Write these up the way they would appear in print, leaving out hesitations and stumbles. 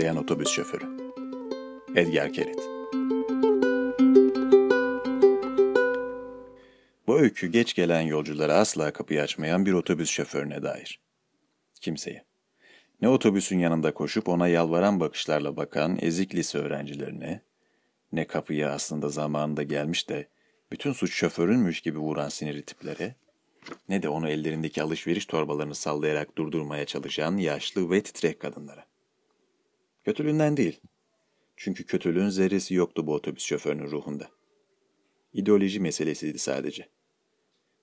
isteyen otobüs şoförü. Edgar Keret. Bu öykü geç gelen yolculara asla kapıyı açmayan bir otobüs şoförüne dair. Kimseye. Ne otobüsün yanında koşup ona yalvaran bakışlarla bakan ezik lise öğrencilerine, ne kapıya aslında zamanında gelmiş de bütün suç şoförünmüş gibi vuran sinirli tiplere, ne de onu ellerindeki alışveriş torbalarını sallayarak durdurmaya çalışan yaşlı ve titrek kadınlara. Kötülüğünden değil. Çünkü kötülüğün zerresi yoktu bu otobüs şoförünün ruhunda. İdeoloji meselesiydi sadece.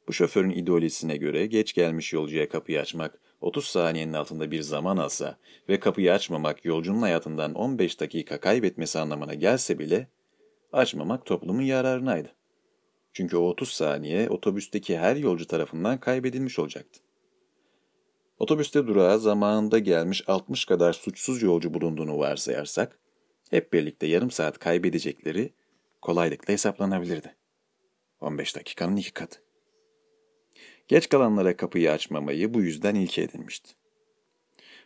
Bu şoförün ideolojisine göre geç gelmiş yolcuya kapıyı açmak 30 saniyenin altında bir zaman alsa ve kapıyı açmamak yolcunun hayatından 15 dakika kaybetmesi anlamına gelse bile açmamak toplumun yararınaydı. Çünkü o 30 saniye otobüsteki her yolcu tarafından kaybedilmiş olacaktı. Otobüste durağa zamanında gelmiş 60 kadar suçsuz yolcu bulunduğunu varsayarsak, hep birlikte yarım saat kaybedecekleri kolaylıkla hesaplanabilirdi. 15 dakikanın 2 katı. Geç kalanlara kapıyı açmamayı bu yüzden ilke edinmişti.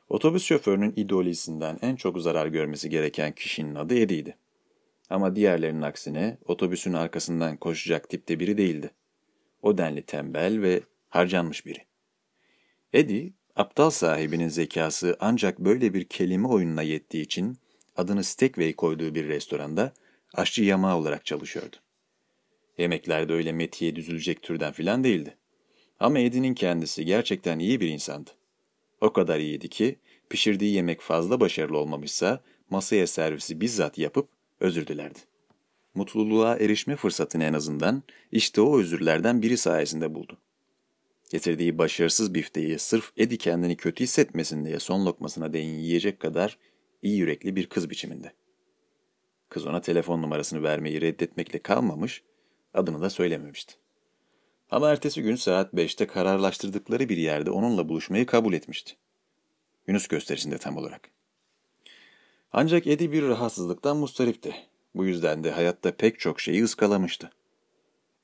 Otobüs şoförünün ideolojisinden en çok zarar görmesi gereken kişinin adı Edi'ydi. Ama diğerlerinin aksine otobüsün arkasından koşacak tipte biri değildi. O denli tembel ve harcanmış biri. Edi, aptal sahibinin zekası ancak böyle bir kelime oyununa yettiği için adını Steakway koyduğu bir restoranda aşçı yamağı olarak çalışıyordu. Yemekler de öyle metiye düzülecek türden filan değildi. Ama Edi'nin kendisi gerçekten iyi bir insandı. O kadar iyiydi ki pişirdiği yemek fazla başarılı olmamışsa masaya servisi bizzat yapıp özür dilerdi. Mutluluğa erişme fırsatını en azından işte o özürlerden biri sayesinde buldu. Getirdiği başarısız bifteyi sırf Edi kendini kötü hissetmesin diye son lokmasına değin yiyecek kadar iyi yürekli bir kız biçiminde. Kız ona telefon numarasını vermeyi reddetmekle kalmamış, adını da söylememişti. Ama ertesi gün saat 5'te kararlaştırdıkları bir yerde onunla buluşmayı kabul etmişti. Yunus gösterisinde tam olarak. Ancak Edi bir rahatsızlıktan mustaripti. Bu yüzden de hayatta pek çok şeyi ıskalamıştı.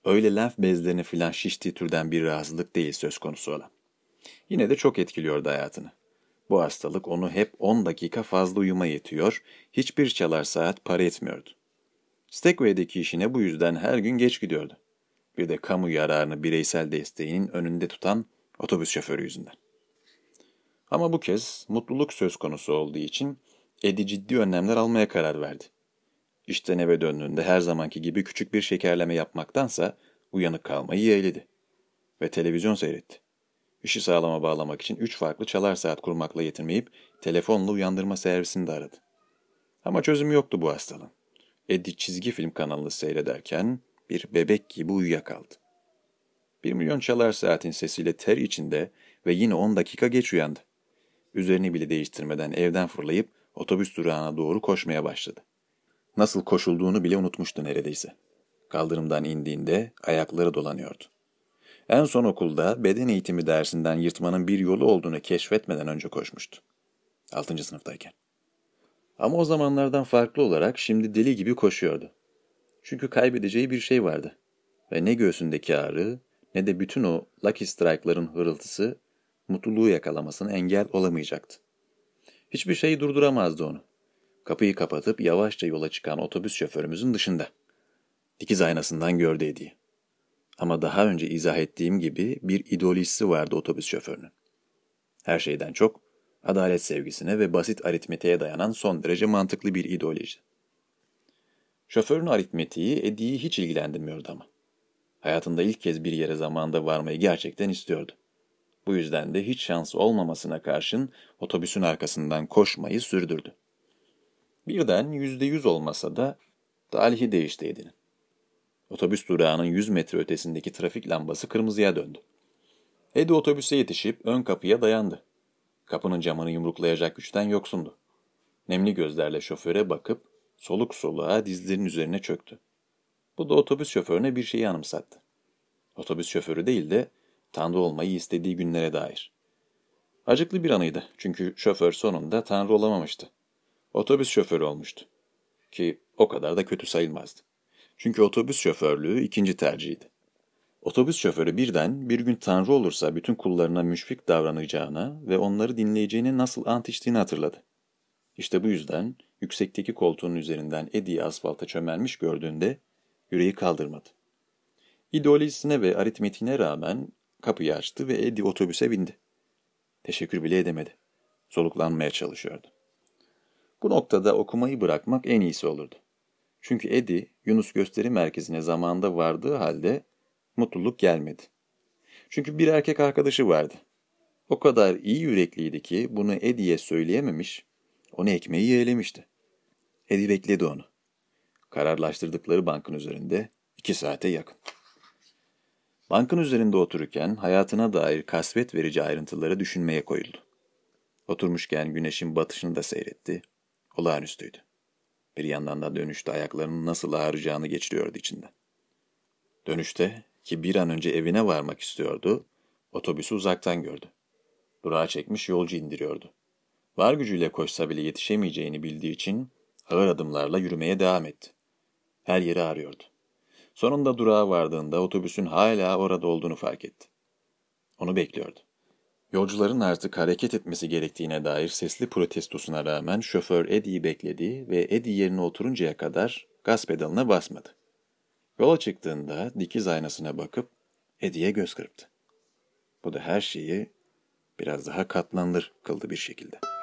Öyle lenf bezlerine filan şiştiği türden bir rahatsızlık değil söz konusu olan. Yine de çok etkiliyordu hayatını. Bu hastalık onu hep 10 dakika fazla uyuma yetiyor, hiçbir çalar saat para etmiyordu. Steakway'deki işine bu yüzden her gün geç gidiyordu. Bir de kamu yararını bireysel desteğinin önünde tutan otobüs şoförü yüzünden. Ama bu kez mutluluk söz konusu olduğu için Edi ciddi önlemler almaya karar verdi. İşten eve döndüğünde her zamanki gibi küçük bir şekerleme yapmaktansa uyanık kalmayı yeğledi. Ve televizyon seyretti. İşi sağlama bağlamak için 3 farklı çalar saat kurmakla yetinmeyip telefonla uyandırma servisini de aradı. Ama çözümü yoktu bu hastalığın. Edi çizgi film kanalını seyrederken bir bebek gibi uyuyakaldı. 1 milyon çalar saatin sesiyle ter içinde ve yine 10 dakika geç uyandı. Üzerini bile değiştirmeden evden fırlayıp otobüs durağına doğru koşmaya başladı. Nasıl koşulduğunu bile unutmuştu neredeyse. Kaldırımdan indiğinde ayakları dolanıyordu. En son okulda beden eğitimi dersinden yırtmanın bir yolu olduğunu keşfetmeden önce koşmuştu. 6. sınıftayken. Ama o zamanlardan farklı olarak şimdi deli gibi koşuyordu. Çünkü kaybedeceği bir şey vardı. Ve ne göğsündeki ağrı ne de bütün o lucky strike'ların hırıltısı mutluluğu yakalamasına engel olamayacaktı. Hiçbir şey durduramazdı onu. Kapıyı kapatıp yavaşça yola çıkan otobüs şoförümüzün dışında. Dikiz aynasından gördü Edi'yi. Ama daha önce izah ettiğim gibi bir ideolojisi vardı otobüs şoförünün. Her şeyden çok adalet sevgisine ve basit aritmetiğe dayanan son derece mantıklı bir ideoloji. Şoförün aritmetiği Edi'yi hiç ilgilendirmiyordu ama. Hayatında ilk kez bir yere zamanında varmayı gerçekten istiyordu. Bu yüzden de hiç şansı olmamasına karşın otobüsün arkasından koşmayı sürdürdü. Birden %100 olmasa da talihi değişti Edi'nin. Otobüs durağının 100 metre ötesindeki trafik lambası kırmızıya döndü. Edi otobüse yetişip ön kapıya dayandı. Kapının camını yumruklayacak güçten yoksundu. Nemli gözlerle şoföre bakıp soluk soluğa dizlerinin üzerine çöktü. Bu da otobüs şoförüne bir şeyi anımsattı. Otobüs şoförü değil de Tanrı olmayı istediği günlere dair. Acıklı bir anıydı çünkü şoför sonunda Tanrı olamamıştı. Otobüs şoförü olmuştu. Ki o kadar da kötü sayılmazdı. Çünkü otobüs şoförlüğü ikinci tercihiydi. Otobüs şoförü birden bir gün Tanrı olursa bütün kullarına müşfik davranacağına ve onları dinleyeceğine nasıl ant içtiğini hatırladı. İşte bu yüzden yüksekteki koltuğunun üzerinden Eddie'yi asfalta çömelmiş gördüğünde yüreği kaldırmadı. İdeolojisine ve aritmetiğine rağmen kapıyı açtı ve Eddie otobüse bindi. Teşekkür bile edemedi. Soluklanmaya çalışıyordu. Bu noktada okumayı bırakmak en iyisi olurdu. Çünkü Eddie, Yunus Gösteri Merkezi'ne zamanında vardığı halde mutluluk gelmedi. Çünkü bir erkek arkadaşı vardı. O kadar iyi yürekliydi ki bunu Eddie'ye söyleyememiş, onu ekmeği yeğlemişti. Eddie bekledi onu. Kararlaştırdıkları bankın üzerinde 2 saate yakın. Bankın üzerinde otururken hayatına dair kasvet verici ayrıntıları düşünmeye koyuldu. Oturmuşken güneşin batışını da seyretti. Olağanüstüydü. Bir yandan da dönüşte ayaklarının nasıl ağrıyacağını geçiriyordu içinden. Dönüşte ki bir an önce evine varmak istiyordu, otobüsü uzaktan gördü. Durağa çekmiş yolcu indiriyordu. Var gücüyle koşsa bile yetişemeyeceğini bildiği için ağır adımlarla yürümeye devam etti. Her yeri arıyordu. Sonunda durağa vardığında otobüsün hala orada olduğunu fark etti. Onu bekliyordu. Yolcuların artık hareket etmesi gerektiğine dair sesli protestosuna rağmen şoför Eddie'yi bekledi ve Eddie yerine oturuncaya kadar gaz pedalına basmadı. Yola çıktığında dikiz aynasına bakıp Eddie'ye göz kırptı. Bu da her şeyi biraz daha katlanılır kıldı bir şekilde.